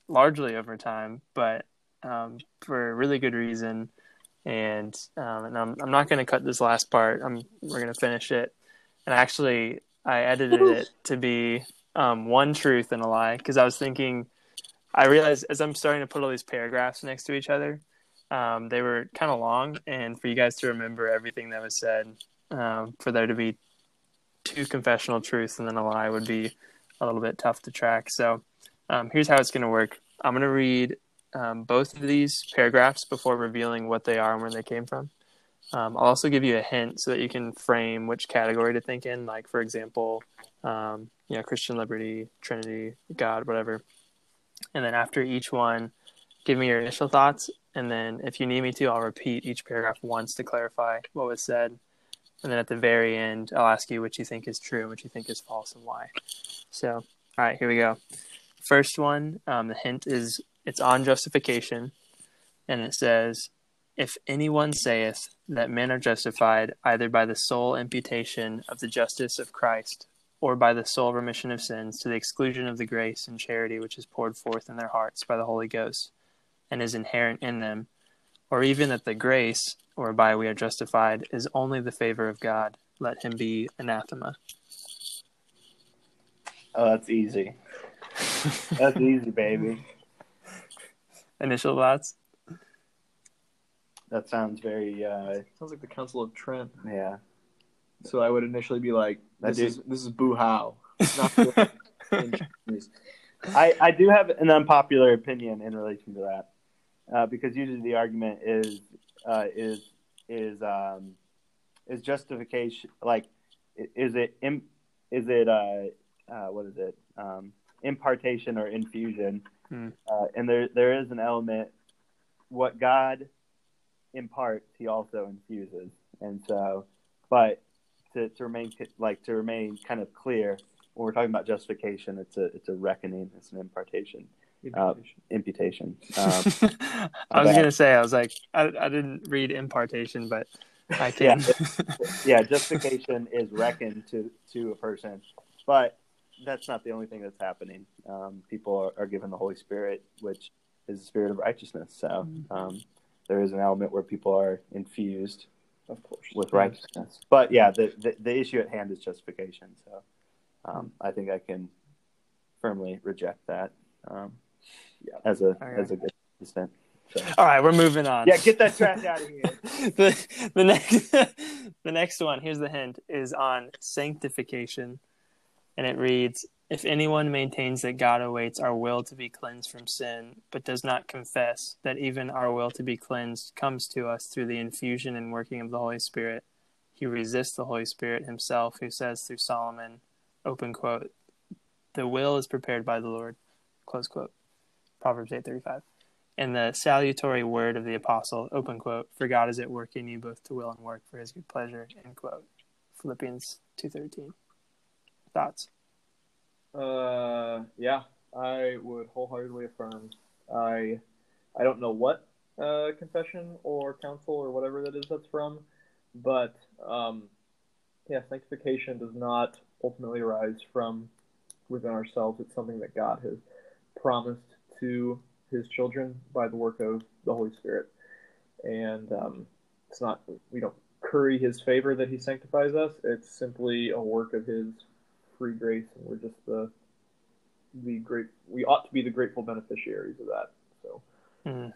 largely over time, but um, for a really good reason. And um, and I'm, I'm not going to cut this last part. I'm, we're going to finish it. And actually... I edited it to be um, one truth and a lie because I was thinking, I realized as I'm starting to put all these paragraphs next to each other, um, they were kind of long. And for you guys to remember everything that was said, um, for there to be two confessional truths and then a lie would be a little bit tough to track. So um, here's how it's going to work. I'm going to read um, both of these paragraphs before revealing what they are and where they came from. Um, I'll also give you a hint so that you can frame which category to think in, like, for example, um, you know, Christian liberty, Trinity, God, whatever. And then after each one, give me your initial thoughts. And then if you need me to, I'll repeat each paragraph once to clarify what was said. And then at the very end, I'll ask you what you think is true, what you think is false, and why. So, all right, here we go. First one, um, the hint is it's on justification. And it says, if anyone saith that men are justified either by the sole imputation of the justice of Christ or by the sole remission of sins to the exclusion of the grace and charity which is poured forth in their hearts by the Holy Ghost and is inherent in them, or even that the grace whereby we are justified is only the favor of God, let him be anathema. Oh, that's easy. That's easy, baby. Initial thoughts? That sounds very... Uh, sounds like the Council of Trent. Yeah. So I would initially be like, this is this is boo-how. I, I do have an unpopular opinion in relation to that. Uh, because usually the argument is uh, is is um, is justification, like is it imp, is it uh, uh, what is it um, impartation or infusion? Mm. Uh, and there there is an element what God imparts, He also infuses, and so but to to remain like to remain kind of clear when we're talking about justification, it's a it's a reckoning, it's an impartation. Uh, imputation. Um, I was gonna say, I was like, I, I didn't read impartation, but I can. yeah, yeah, justification is reckoned to to a person, but that's not the only thing that's happening. Um, people are, are given the Holy Spirit, which is the Spirit of righteousness. So um, there is an element where people are infused, of course, with righteousness. But yeah, the the, the issue at hand is justification. So um, I think I can firmly reject that. Um, Yeah, as a right. as a good extent. So. All right, we're moving on. Yeah, get that trash out of here. the the next the next one, here's the hint, is on sanctification, and it reads: if anyone maintains that God awaits our will to be cleansed from sin, but does not confess that even our will to be cleansed comes to us through the infusion and working of the Holy Spirit, he resists the Holy Spirit himself, who says through Solomon, open quote, "The will is prepared by the Lord," close quote. Proverbs eight thirty-five, and the salutary word of the apostle, open quote, "For God is at work in you both to will and work for his good pleasure," end quote. Philippians two thirteen. Thoughts? Uh, yeah, I would wholeheartedly affirm. I, I don't know what uh, confession or council or whatever that is that's from, but um, yeah, sanctification does not ultimately arise from within ourselves. It's something that God has promised to his children by the work of the Holy Spirit, and um, it's not we don't curry his favor that he sanctifies us. It's simply a work of his free grace, and we're just the the great we ought to be the grateful beneficiaries of that. So, mm.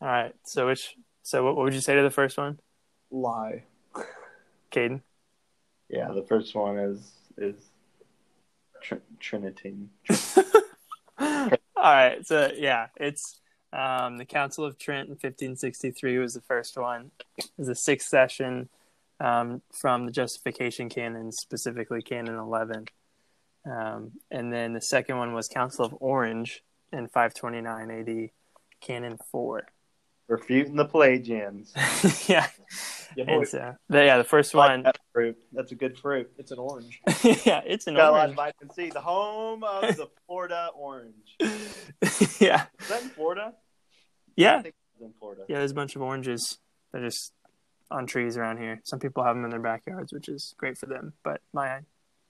All right. So which so what, what would you say to the first one? Lie, Caden. Yeah, the first one is is tr- Trinity. Tr- All right, so yeah, it's um, the Council of Trent in fifteen sixty-three was the first one. It was the sixth session um, from the Justification Canon, specifically Canon eleven. Um, and then the second one was Council of Orange in five twenty-nine A D, Canon four. Refuting the Pelagians. yeah. Yeah, and so, yeah, the first like one. That fruit. That's a good fruit. It's an orange. yeah, it's an Got orange. Got a lot of vitamin C. The home of the Florida orange. yeah. Is that in Florida? Yeah. I think it's in Florida. Yeah, there's a bunch of oranges that are just on trees around here. Some people have them in their backyards, which is great for them, but my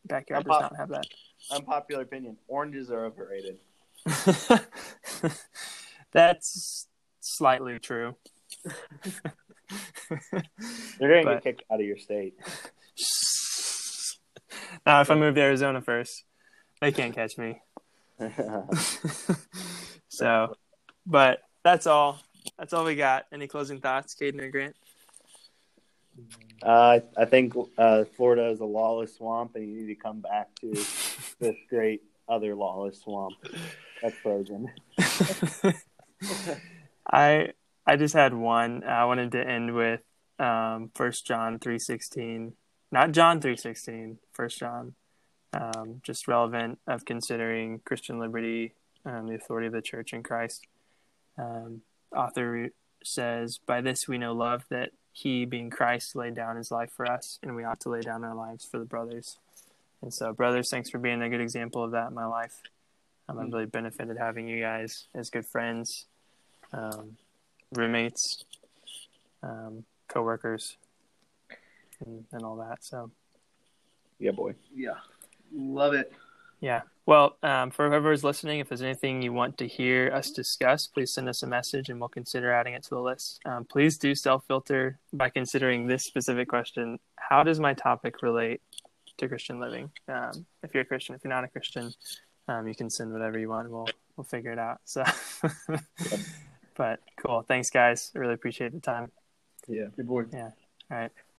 backyard Unpop- does not have that. Unpopular opinion. Oranges are overrated. That's slightly true. They're going to get kicked out of your state. Now, if I move to Arizona first, they can't catch me. So, but that's all. That's all we got. Any closing thoughts, Caden or Grant? Uh, I think uh, Florida is a lawless swamp, and you need to come back to this great other lawless swamp. That's frozen. I... I just had one. I wanted to end with um, First John three sixteen, not John three sixteen. First John, um, just relevant of considering Christian liberty, um, the authority of the Church in Christ. Um, author says, "By this we know love, that He, being Christ, laid down His life for us, and we ought to lay down our lives for the brothers." And so, brothers, thanks for being a good example of that in my life. Um, I've really benefited having you guys as good friends. Um, roommates, um, co-workers, and, and all that. So, yeah, boy. Yeah. Love it. Yeah. Well, um, for whoever is listening, if there's anything you want to hear us discuss, please send us a message and we'll consider adding it to the list. Um, please do self-filter by considering this specific question: how does my topic relate to Christian living? Um, if you're a Christian, if you're not a Christian, um, you can send whatever you want. We'll, we'll figure it out. So, But cool. Thanks, guys. I really appreciate the time. Yeah. Good boy. Yeah. All right.